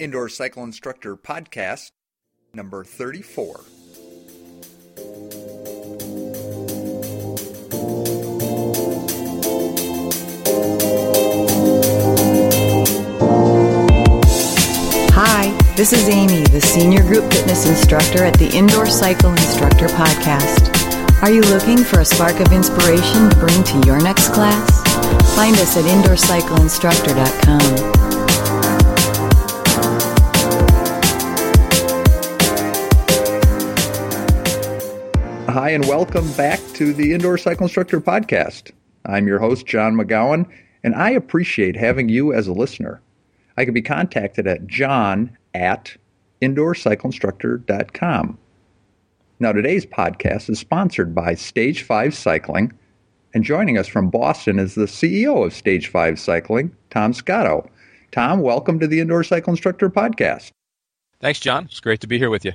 Indoor Cycle Instructor Podcast, number 34. Hi, this is Amy, the Senior Group Fitness Instructor at the Indoor Cycle Instructor Podcast. Are you looking for a spark of inspiration to bring to your next class? Find us at IndoorCycleInstructor.com. Hi, and welcome back to the Indoor Cycle Instructor Podcast. I'm your host, John McGowan, and I appreciate having you as a listener. I can be contacted at john@IndoorCycleInstructor.com. Now, today's podcast is sponsored by Stage 5 Cycling, and joining us from Boston is the CEO of Stage 5 Cycling, Tom Scotto. Tom, welcome to the Indoor Cycle Instructor Podcast. Thanks, John. It's great to be here with you.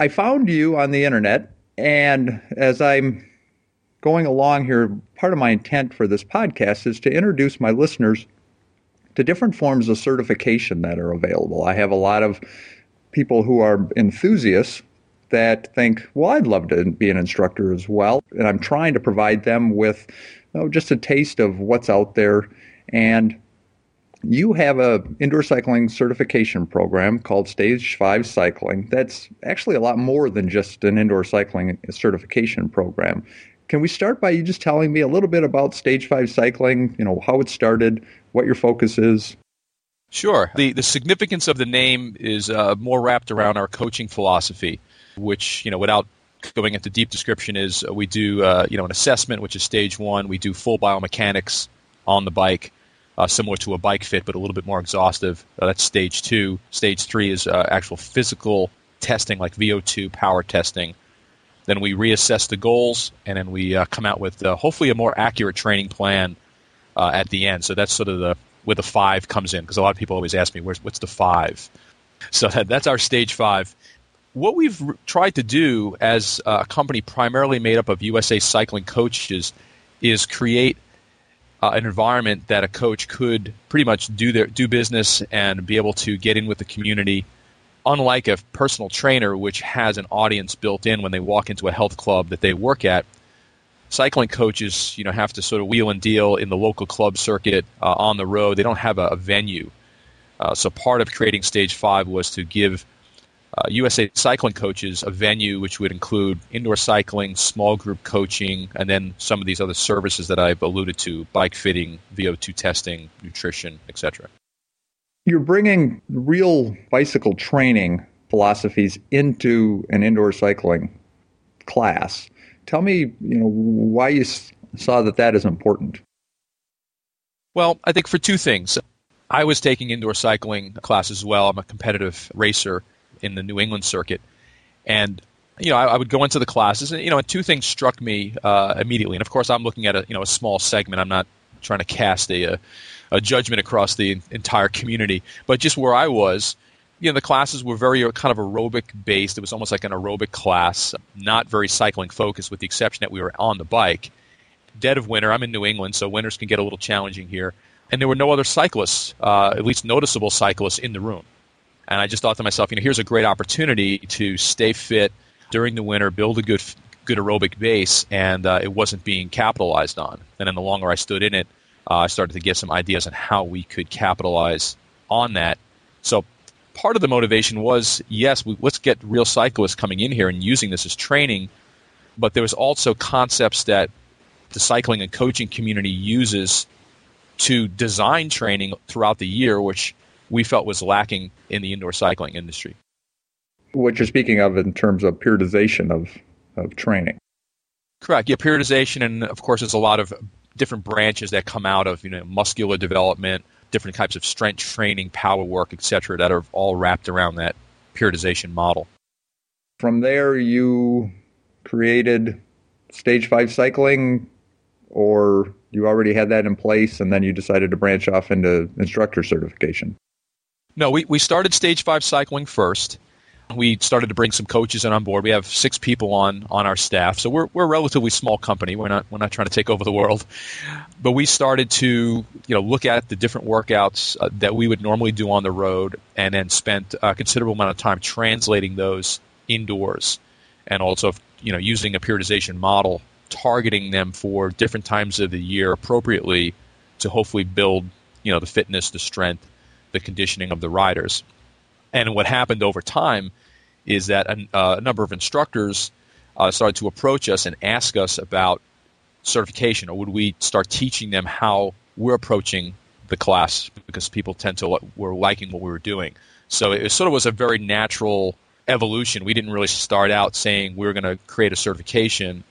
I found you on the internet, and as I'm going along here, part of my intent for this podcast is to introduce my listeners to different forms of certification that are available. I have a lot of people who are enthusiasts that think, well, I'd love to be an instructor as well, and I'm trying to provide them with just a taste of what's out there. And you have an indoor cycling certification program called Stage 5 Cycling that's actually a lot more than just an indoor cycling certification program. Can we start by you just telling me a little bit about Stage 5 Cycling, how it started, what your focus is? Sure. The significance of the name is more wrapped around our coaching philosophy, which, without going into deep description, is we do, an assessment, which is stage one. We do full biomechanics on the bike. Similar to a bike fit, but a little bit more exhaustive. That's stage two. Stage three is actual physical testing, like VO2 power testing. Then we reassess the goals, and then we come out with hopefully a more accurate training plan at the end. So that's sort of where the five comes in, because a lot of people always ask me, what's the five? So that's our stage five. What we've tried to do as a company primarily made up of USA Cycling coaches is create an environment that a coach could pretty much do business and be able to get in with the community, unlike a personal trainer, which has an audience built in when they walk into a health club that they work at. Cycling coaches, have to sort of wheel and deal in the local club circuit on the road. They don't have a venue. So part of creating Stage 5 was to give USA Cycling coaches a venue, which would include indoor cycling, small group coaching, and then some of these other services that I've alluded to, bike fitting, VO2 testing, nutrition, etc. You're bringing real bicycle training philosophies into an indoor cycling class. Tell me, why you saw that is important. Well, I think for two things. I was taking indoor cycling classes as well. I'm a competitive racer in the New England circuit. And, I would go into the classes, and, two things struck me immediately. And, of course, I'm looking at a small segment. I'm not trying to cast a judgment across the entire community. But just where I was, the classes were very kind of aerobic-based. It was almost like an aerobic class, not very cycling-focused, with the exception that we were on the bike. Dead of winter. I'm in New England, so winters can get a little challenging here. And there were no other cyclists, at least noticeable cyclists, in the room. And I just thought to myself, here's a great opportunity to stay fit during the winter, build a good aerobic base, and it wasn't being capitalized on. And then the longer I stood in it, I started to get some ideas on how we could capitalize on that. So part of the motivation was, yes, let's get real cyclists coming in here and using this as training, but there was also concepts that the cycling and coaching community uses to design training throughout the year, which we felt was lacking in the indoor cycling industry. What you're speaking of in terms of periodization of training. Correct. Yeah, periodization, and of course there's a lot of different branches that come out of muscular development, different types of strength training, power work, etc., that are all wrapped around that periodization model. From there you created Stage 5 Cycling, or you already had that in place and then you decided to branch off into instructor certification? No, we started Stage 5 Cycling first. We started to bring some coaches in on board. We have 6 people on our staff, so we're a relatively small company. We're not trying to take over the world, but we started to look at the different workouts that we would normally do on the road, and then spent a considerable amount of time translating those indoors, and also using a periodization model, targeting them for different times of the year appropriately to hopefully build the fitness, the strength, the conditioning of the riders. And what happened over time is that a number of instructors started to approach us and ask us about certification, or would we start teaching them how we're approaching the class, because people were liking what we were doing. So it sort of was a very natural evolution. We didn't really start out saying we were going to create a certification,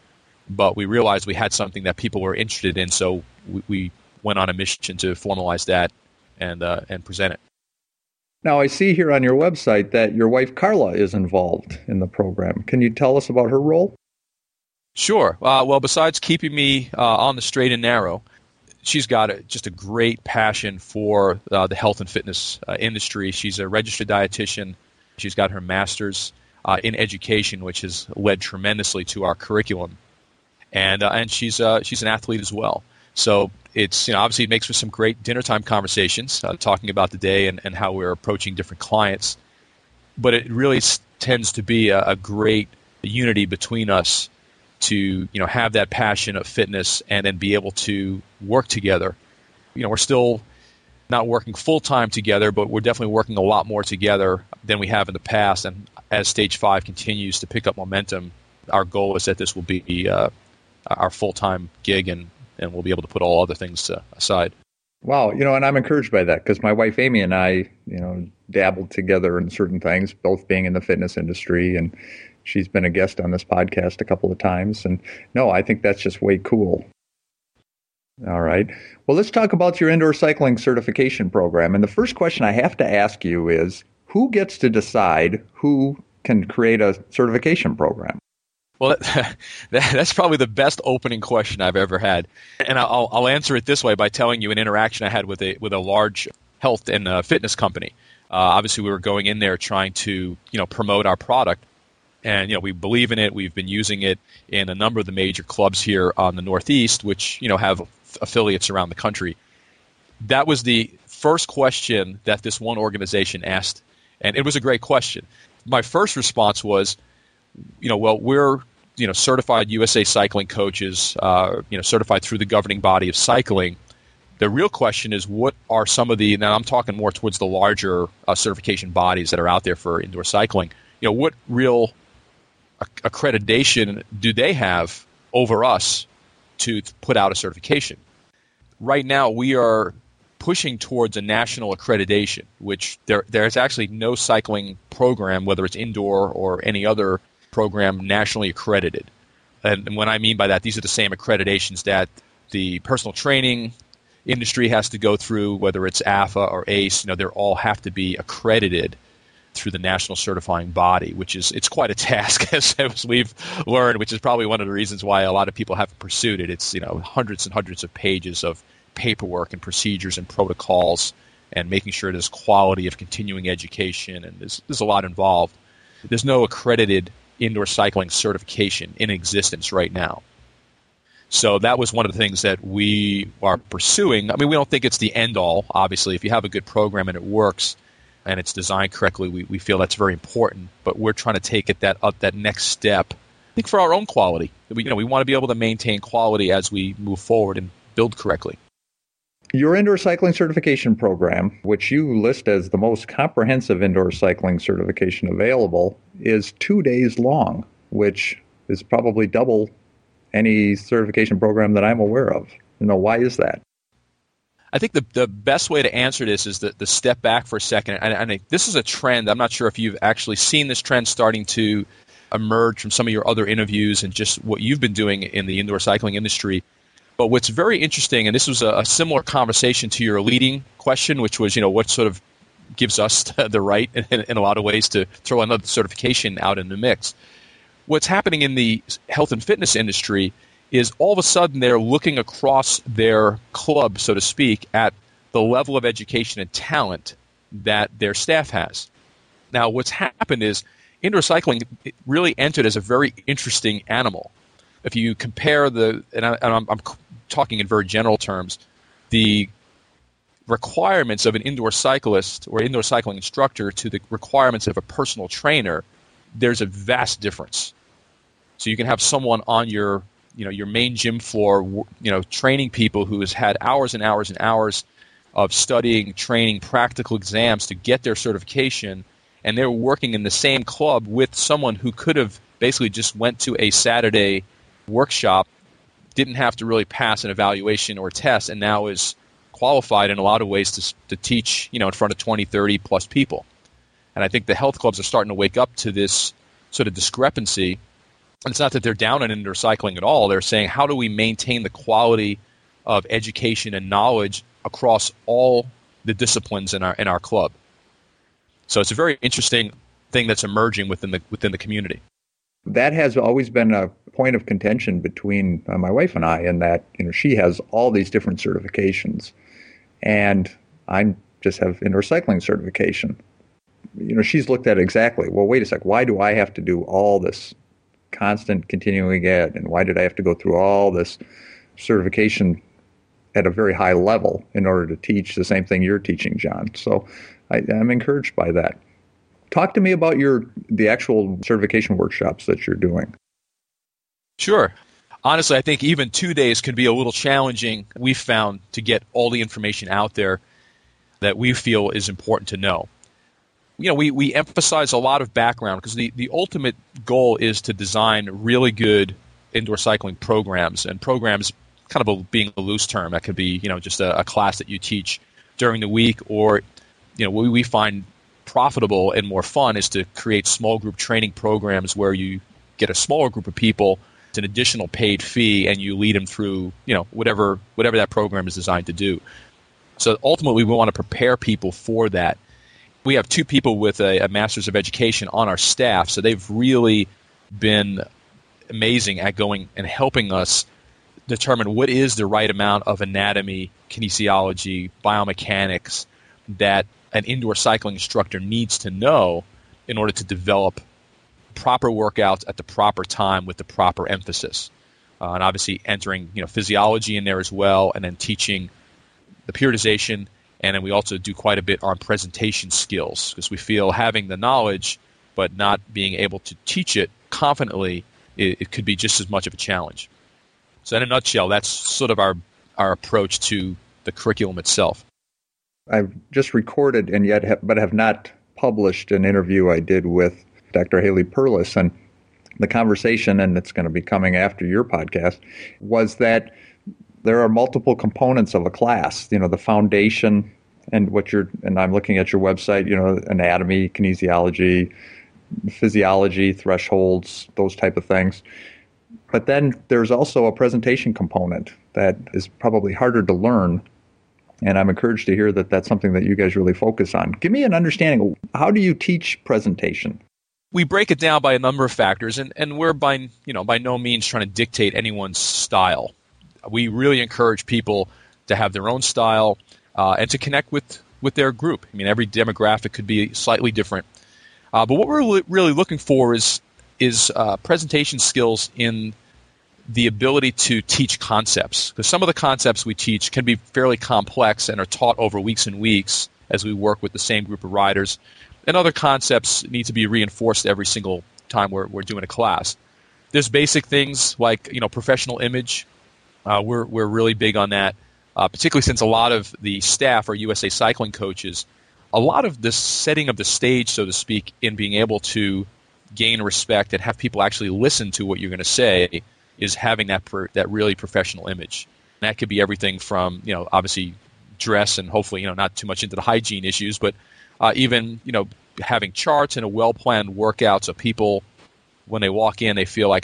but we realized we had something that people were interested in, so we went on a mission to formalize that and present it. Now, I see here on your website that your wife, Carla, is involved in the program. Can you tell us about her role? Sure. Well, besides keeping me on the straight and narrow, she's got just a great passion for the health and fitness industry. She's a registered dietitian. She's got her master's in education, which has led tremendously to our curriculum. And she's an athlete as well. So it's obviously it makes for some great dinnertime conversations, talking about the day and how we're approaching different clients. But it really tends to be a great unity between us to have that passion of fitness and then be able to work together. We're still not working full time together, but we're definitely working a lot more together than we have in the past. And as Stage 5 continues to pick up momentum, our goal is that this will be our full time gig, and we'll be able to put all other things aside. Wow, and I'm encouraged by that, because my wife Amy and I, dabbled together in certain things, both being in the fitness industry, and she's been a guest on this podcast a couple of times. And no, I think that's just way cool. All right. Well, let's talk about your indoor cycling certification program. And the first question I have to ask you is, who gets to decide who can create a certification program? Well, that's probably the best opening question I've ever had, and I'll answer it this way by telling you an interaction I had with a large health and fitness company. Obviously, we were going in there trying to promote our product, and we believe in it. We've been using it in a number of the major clubs here on the Northeast, which have affiliates around the country. That was the first question that this one organization asked, and it was a great question. My first response was, well, we're certified USA cycling coaches, certified through the governing body of cycling. The real question is, what are some of the, now I'm talking more towards the larger certification bodies that are out there for indoor cycling. What real accreditation do they have over us to put out a certification? Right now, we are pushing towards a national accreditation, which there's actually no cycling program, whether it's indoor or any other program, nationally accredited. And what I mean by that, these are the same accreditations that the personal training industry has to go through, whether it's AFA or ACE. They all have to be accredited through the national certifying body, which is quite a task, as we've learned, which is probably one of the reasons why a lot of people haven't pursued it. It's hundreds and hundreds of pages of paperwork and procedures and protocols, and making sure there's quality of continuing education, and there's a lot involved. There's no accredited indoor cycling certification in existence right now. So that was one of the things that we are pursuing. I mean, we don't think it's the end-all, obviously. If you have a good program and it works and it's designed correctly, we feel that's very important. But we're trying to take it that next step, I think, for our own quality. We want to be able to maintain quality as we move forward and build correctly. Your indoor cycling certification program, which you list as the most comprehensive indoor cycling certification available, is 2 days long, which is probably double any certification program that I'm aware of. Why is that? I think the best way to answer this is to step back for a second. And this is a trend. I'm not sure if you've actually seen this trend starting to emerge from some of your other interviews and just what you've been doing in the indoor cycling industry. But what's very interesting, and this was a similar conversation to your leading question, which was, what sort of gives us the right in a lot of ways to throw another certification out in the mix. What's happening in the health and fitness industry is all of a sudden they're looking across their club, so to speak, at the level of education and talent that their staff has. Now, what's happened is indoor cycling really entered as a very interesting animal. If you compare the, and I'm talking in very general terms, the requirements of an indoor cyclist or indoor cycling instructor to the requirements of a personal trainer, there's a vast difference. So you can have someone on your, you know, your main gym floor, you know, training people who has had hours and hours and hours of studying, training, practical exams to get their certification, and they're working in the same club with someone who could have basically just went to a Saturday workshop, didn't have to really pass an evaluation or test, and now is qualified in a lot of ways to teach, you know, in front of 20, 30 plus people. And I think the health clubs are starting to wake up to this sort of discrepancy. And it's not that they're down on indoor cycling at all. They're saying, how do we maintain the quality of education and knowledge across all the disciplines in our club? So it's a very interesting thing that's emerging within the community. That has always been a point of contention between my wife and I, in that, you know, she has all these different certifications, and I just have indoor cycling certification. You know, she's looked at it exactly. Well, wait a sec. Why do I have to do all this constant continuing ed, and why did I have to go through all this certification at a very high level in order to teach the same thing you're teaching, John? So I'm encouraged by that. Talk to me about the actual certification workshops that you're doing. Sure. Honestly, I think even 2 days can be a little challenging, we found, to get all the information out there that we feel is important to know. You know, we emphasize a lot of background because the ultimate goal is to design really good indoor cycling programs, and programs kind of being a loose term. That could be, you know, just a class that you teach during the week, or, you know, what we find profitable and more fun is to create small group training programs where you get a smaller group of people. It's an additional paid fee, and you lead them through, you know, whatever that program is designed to do. So ultimately, we want to prepare people for that. We have 2 people with a Master's of Education on our staff, so they've really been amazing at going and helping us determine what is the right amount of anatomy, kinesiology, biomechanics that an indoor cycling instructor needs to know in order to develop proper workouts at the proper time with the proper emphasis. And obviously entering, you know, physiology in there as well, and then teaching the periodization. And then we also do quite a bit on presentation skills, because we feel having the knowledge but not being able to teach it confidently, it could be just as much of a challenge. So in a nutshell, that's sort of our approach to the curriculum itself. I've just recorded and yet have not published an interview I did with Dr. Haley Perlis, and the conversation, and it's going to be coming after your podcast, was that there are multiple components of a class, you know, the foundation, and and I'm looking at your website, you know, anatomy, kinesiology, physiology, thresholds, those type of things. But then there's also a presentation component that is probably harder to learn. And I'm encouraged to hear that that's something that you guys really focus on. Give me an understanding. How do you teach presentation? We break it down by a number of factors, and we're by no means trying to dictate anyone's style. We really encourage people to have their own style and to connect with their group. I mean, every demographic could be slightly different. But what we're really looking for is presentation skills in the ability to teach concepts. Because some of the concepts we teach can be fairly complex and are taught over weeks and weeks as we work with the same group of riders. And other concepts need to be reinforced every single time we're doing a class. There's basic things like, you know, professional image. We're really big on that, particularly since a lot of the staff are USA cycling coaches. A lot of this setting of the stage, so to speak, in being able to gain respect and have people actually listen to what you're going to say is having that really professional image. And that could be everything from, you know, obviously dress and hopefully, you know, not too much into the hygiene issues, but even, you know, having charts and a well-planned workout so people, when they walk in, they feel like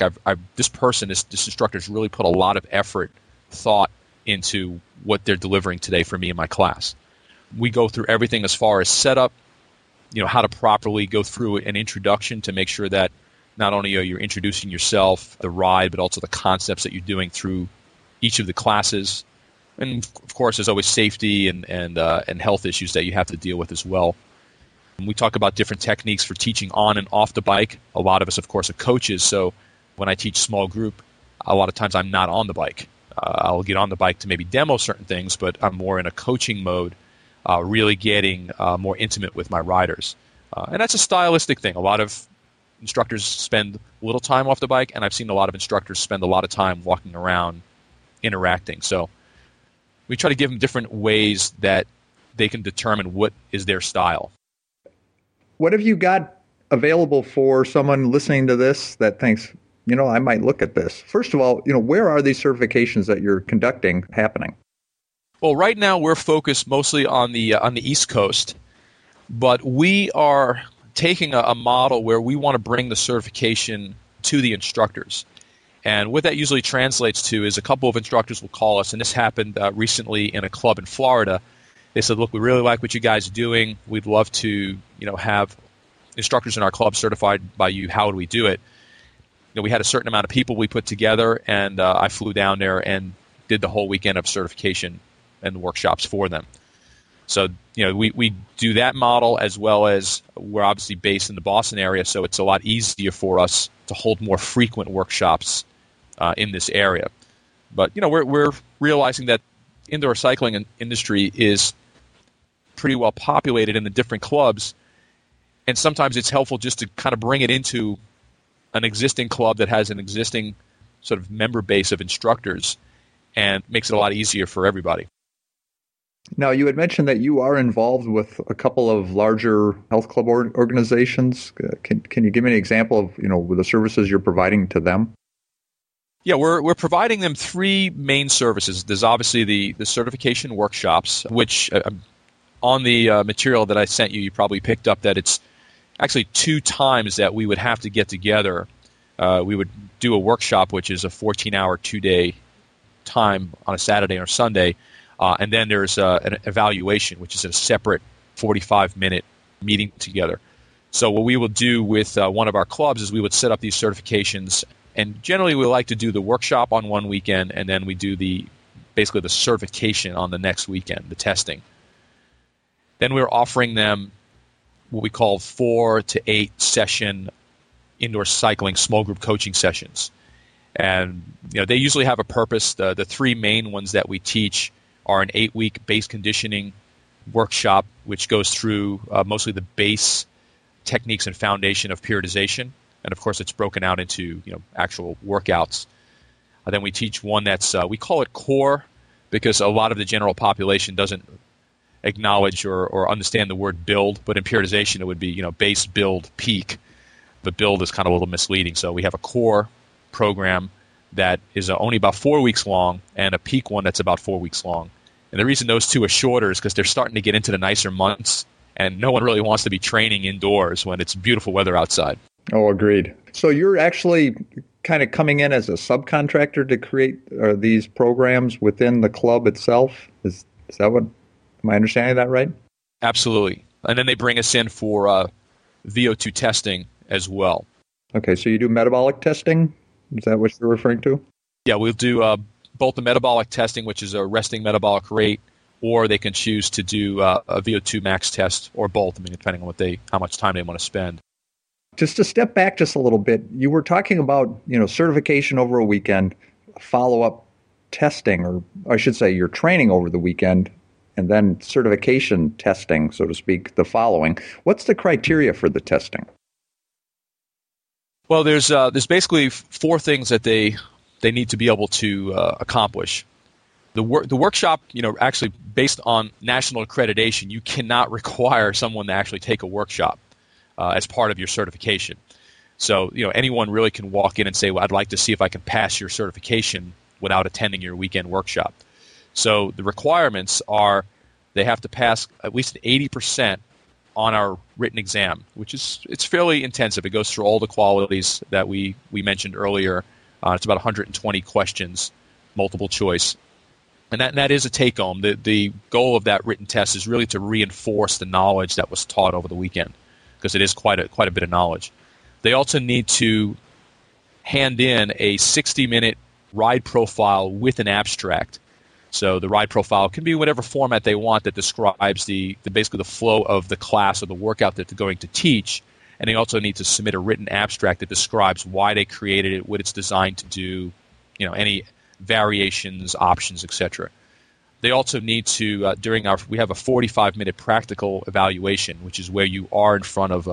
this instructor's really put a lot of effort, thought into what they're delivering today for me in my class. We go through everything as far as setup, you know, how to properly go through an introduction to make sure that not only are you introducing yourself, the ride, but also the concepts that you're doing through each of the classes. And of course, there's always safety and health issues that you have to deal with as well. We talk about different techniques for teaching on and off the bike. A lot of us, of course, are coaches, so when I teach small group, a lot of times I'm not on the bike. I'll get on the bike to maybe demo certain things, but I'm more in a coaching mode, really getting more intimate with my riders. And that's a stylistic thing. A lot of instructors spend little time off the bike, and I've seen a lot of instructors spend a lot of time walking around, interacting. So we try to give them different ways that they can determine what is their style. What have you got available for someone listening to this that thinks, you know, I might look at this? First of all, you know, where are these certifications that you're conducting happening? Well, right now we're focused mostly on the East Coast, but we are taking a model where we want to bring the certification to the instructors. And what that usually translates to is a couple of instructors will call us, and this happened recently in a club in Florida. They said, look, we really like what you guys are doing. We'd love to, you know, have instructors in our club certified by you. How would we do it? You know, we had a certain amount of people we put together, and I flew down there and did the whole weekend of certification and workshops for them. So, you know, we do that model, as well as we're obviously based in the Boston area, so it's a lot easier for us to hold more frequent workshops in this area. But, you know, we're realizing that indoor cycling industry is pretty well populated in the different clubs, and sometimes it's helpful just to kind of bring it into an existing club that has an existing sort of member base of instructors, and makes it a lot easier for everybody. Now, you had mentioned that you are involved with a couple of larger health club organizations. Can you give me an example of, you know, the services you're providing to them? Yeah, we're providing them three main services. There's obviously the certification workshops, which on the material that I sent you, you probably picked up that it's actually 2 times that we would have to get together. We would do a workshop, which is a 14-hour, 2-day time on a Saturday or Sunday, and then there's an evaluation, which is a separate 45-minute meeting together. So what we will do with one of our clubs is we would set up these certifications, and generally we like to do the workshop on one weekend, and then we do basically the certification on the next weekend, the testing. Then we're offering them what we call 4 to 8 session indoor cycling small group coaching sessions. And you know, they usually have a purpose. The 3 main ones that we teach are an 8-week base conditioning workshop, which goes through mostly the base techniques and foundation of periodization. And of course, it's broken out into, you know, actual workouts. And then we teach one that's, we call it core, because a lot of the general population doesn't acknowledge or understand the word build, but in periodization it would be, you know, base, build, peak. But build is kind of a little misleading. So we have a core program that is only about 4 weeks long, and a peak one that's about 4 weeks long. And the reason those two are shorter is because they're starting to get into the nicer months, and no one really wants to be training indoors when it's beautiful weather outside. Oh, agreed. So you're actually kind of coming in as a subcontractor to create these programs within the club itself? Is that what? Am I understanding that right? Absolutely. And then they bring us in for VO2 testing as well. Okay, so you do metabolic testing? Is that what you're referring to? Yeah, we'll do both the metabolic testing, which is a resting metabolic rate, or they can choose to do a VO2 max test, or both, I mean, depending on how much time they want to spend. Just to step back just a little bit, you were talking about, you know, certification over a weekend, follow-up testing, or I should say your training over the weekend, and then certification testing, so to speak, the following. What's the criteria for the testing? Well, there's basically 4 things that they need to be able to accomplish. The workshop, you know, actually based on national accreditation, you cannot require someone to actually take a workshop as part of your certification. So, you know, anyone really can walk in and say, well, I'd like to see if I can pass your certification without attending your weekend workshop. So the requirements are they have to pass at least 80% on our written exam, which is it's fairly intensive. It goes through all the qualities that we mentioned earlier. It's about 120 questions, multiple choice. And that is a take-home. The goal of that written test is really to reinforce the knowledge that was taught over the weekend, because it is quite a bit of knowledge. They also need to hand in a 60-minute ride profile with an abstract. So the ride profile can be whatever format they want that describes the basically the flow of the class or the workout that they're going to teach. And they also need to submit a written abstract that describes why they created it, what it's designed to do, you know, any variations, options, etc. They also need to we have a 45-minute practical evaluation, which is where you are in front of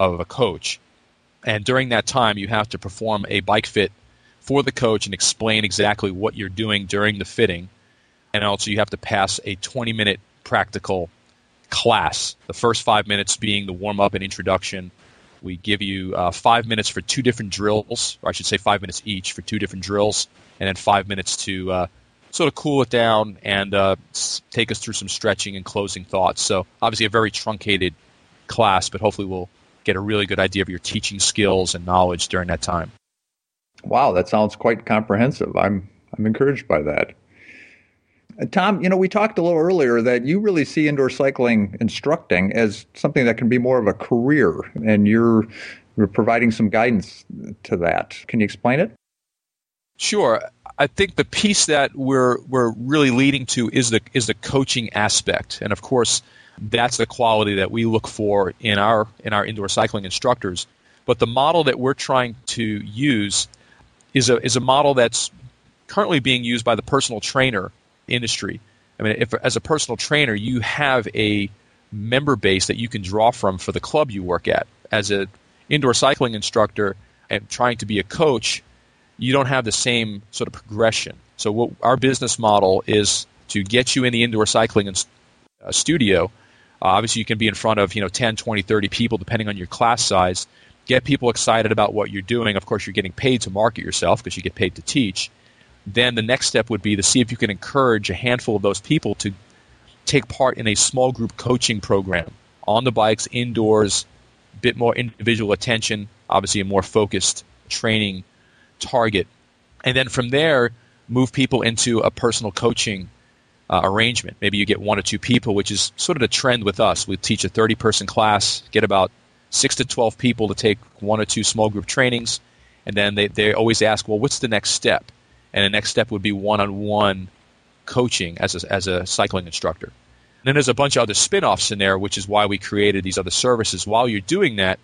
a coach. And during that time, you have to perform a bike fit for the coach and explain exactly what you're doing during the fitting. And also you have to pass a 20-minute practical class, the first 5 minutes being the warm-up and introduction. We give you 5 minutes for two different drills, or I should say 5 minutes each for two different drills, and then 5 minutes to sort of cool it down and take us through some stretching and closing thoughts. So obviously a very truncated class, but hopefully we'll get a really good idea of your teaching skills and knowledge during that time. Wow, that sounds quite comprehensive. I'm encouraged by that. Tom, you know, we talked a little earlier that you really see indoor cycling instructing as something that can be more of a career, and you're providing some guidance to that. Can you explain it? Sure. I think the piece that we're really leading to is the coaching aspect, and of course, that's the quality that we look for in our indoor cycling instructors. But the model that we're trying to use is a model that's currently being used by the personal trainer industry. I mean, if as a personal trainer, you have a member base that you can draw from for the club you work at. As an indoor cycling instructor and trying to be a coach, you don't have the same sort of progression. So what our business model is to get you in the indoor cycling studio. Obviously, you can be in front of 10, 20, 30 people, depending on your class size. Get people excited about what you're doing. Of course, you're getting paid to market yourself because you get paid to teach. Then the next step would be to see if you can encourage a handful of those people to take part in a small group coaching program on the bikes, indoors, a bit more individual attention, obviously a more focused training target. And then from there, move people into a personal coaching arrangement. Maybe you get one or two people, which is sort of the trend with us. We teach a 30-person class, get about 6 to 12 people to take one or two small group trainings, and then they always ask, well, what's the next step? And the next step would be one-on-one coaching as a cycling instructor. And then there's a bunch of other spin-offs in there, which is why we created these other services. While you're doing that,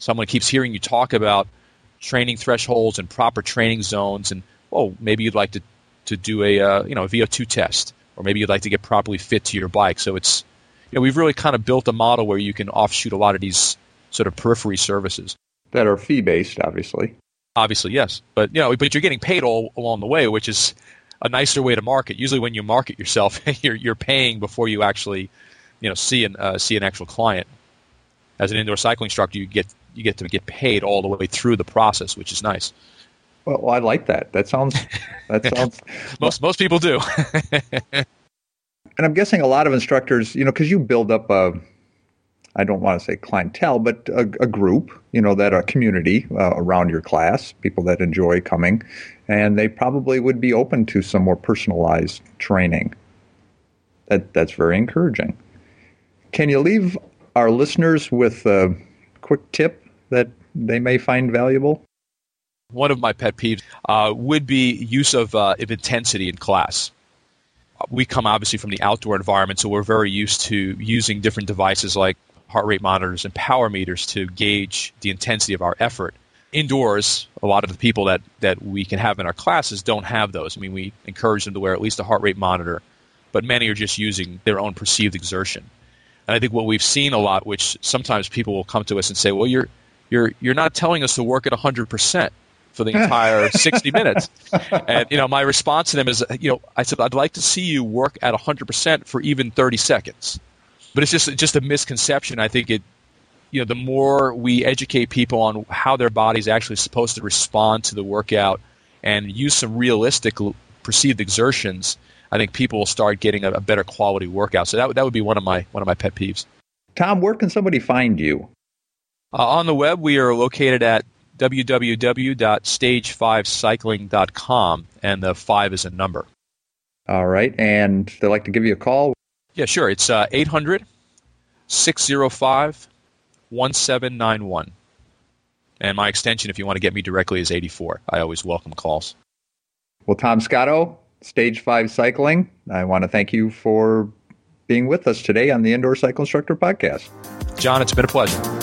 someone keeps hearing you talk about training thresholds and proper training zones, and maybe you'd like to do a VO2 test, or maybe you'd like to get properly fit to your bike. So it's we've really kind of built a model where you can offshoot a lot of these sort of periphery services that are fee-based, obviously. Obviously, yes, but but you're getting paid all along the way, which is a nicer way to market. Usually, when you market yourself, you're paying before you actually, see an actual client. As an indoor cycling instructor, you get to get paid all the way through the process, which is nice. Well, I like that. That sounds. most people do. And I'm guessing a lot of instructors, because you build up I don't want to say clientele, but a group, that a community around your class, people that enjoy coming, and they probably would be open to some more personalized training. That's very encouraging. Can you leave our listeners with a quick tip that they may find valuable? One of my pet peeves would be use of intensity in class. We come obviously from the outdoor environment, so we're very used to using different devices like heart rate monitors and power meters to gauge the intensity of our effort. Indoors, a lot of the people that we can have in our classes don't have those. I mean, we encourage them to wear at least a heart rate monitor, but many are just using their own perceived exertion. And I think what we've seen a lot, which sometimes people will come to us and say, well, you're not telling us to work at 100% for the entire 60 minutes. And, my response to them is, I said, I'd like to see you work at 100% for even 30 seconds. But it's just a misconception. I think the more we educate people on how their body is actually supposed to respond to the workout and use some realistic perceived exertions, I think people will start getting a better quality workout. So that would be one of my pet peeves. Tom, where can somebody find you? On the web, we are located at www.stage5cycling.com, and the 5 is a number. All right, and they'd like to give you a call. Yeah, sure. It's 800-605-1791. And my extension, if you want to get me directly, is 84. I always welcome calls. Well, Tom Scotto, Stage 5 Cycling. I want to thank you for being with us today on the Indoor Cycle Instructor Podcast. John, it's been a pleasure.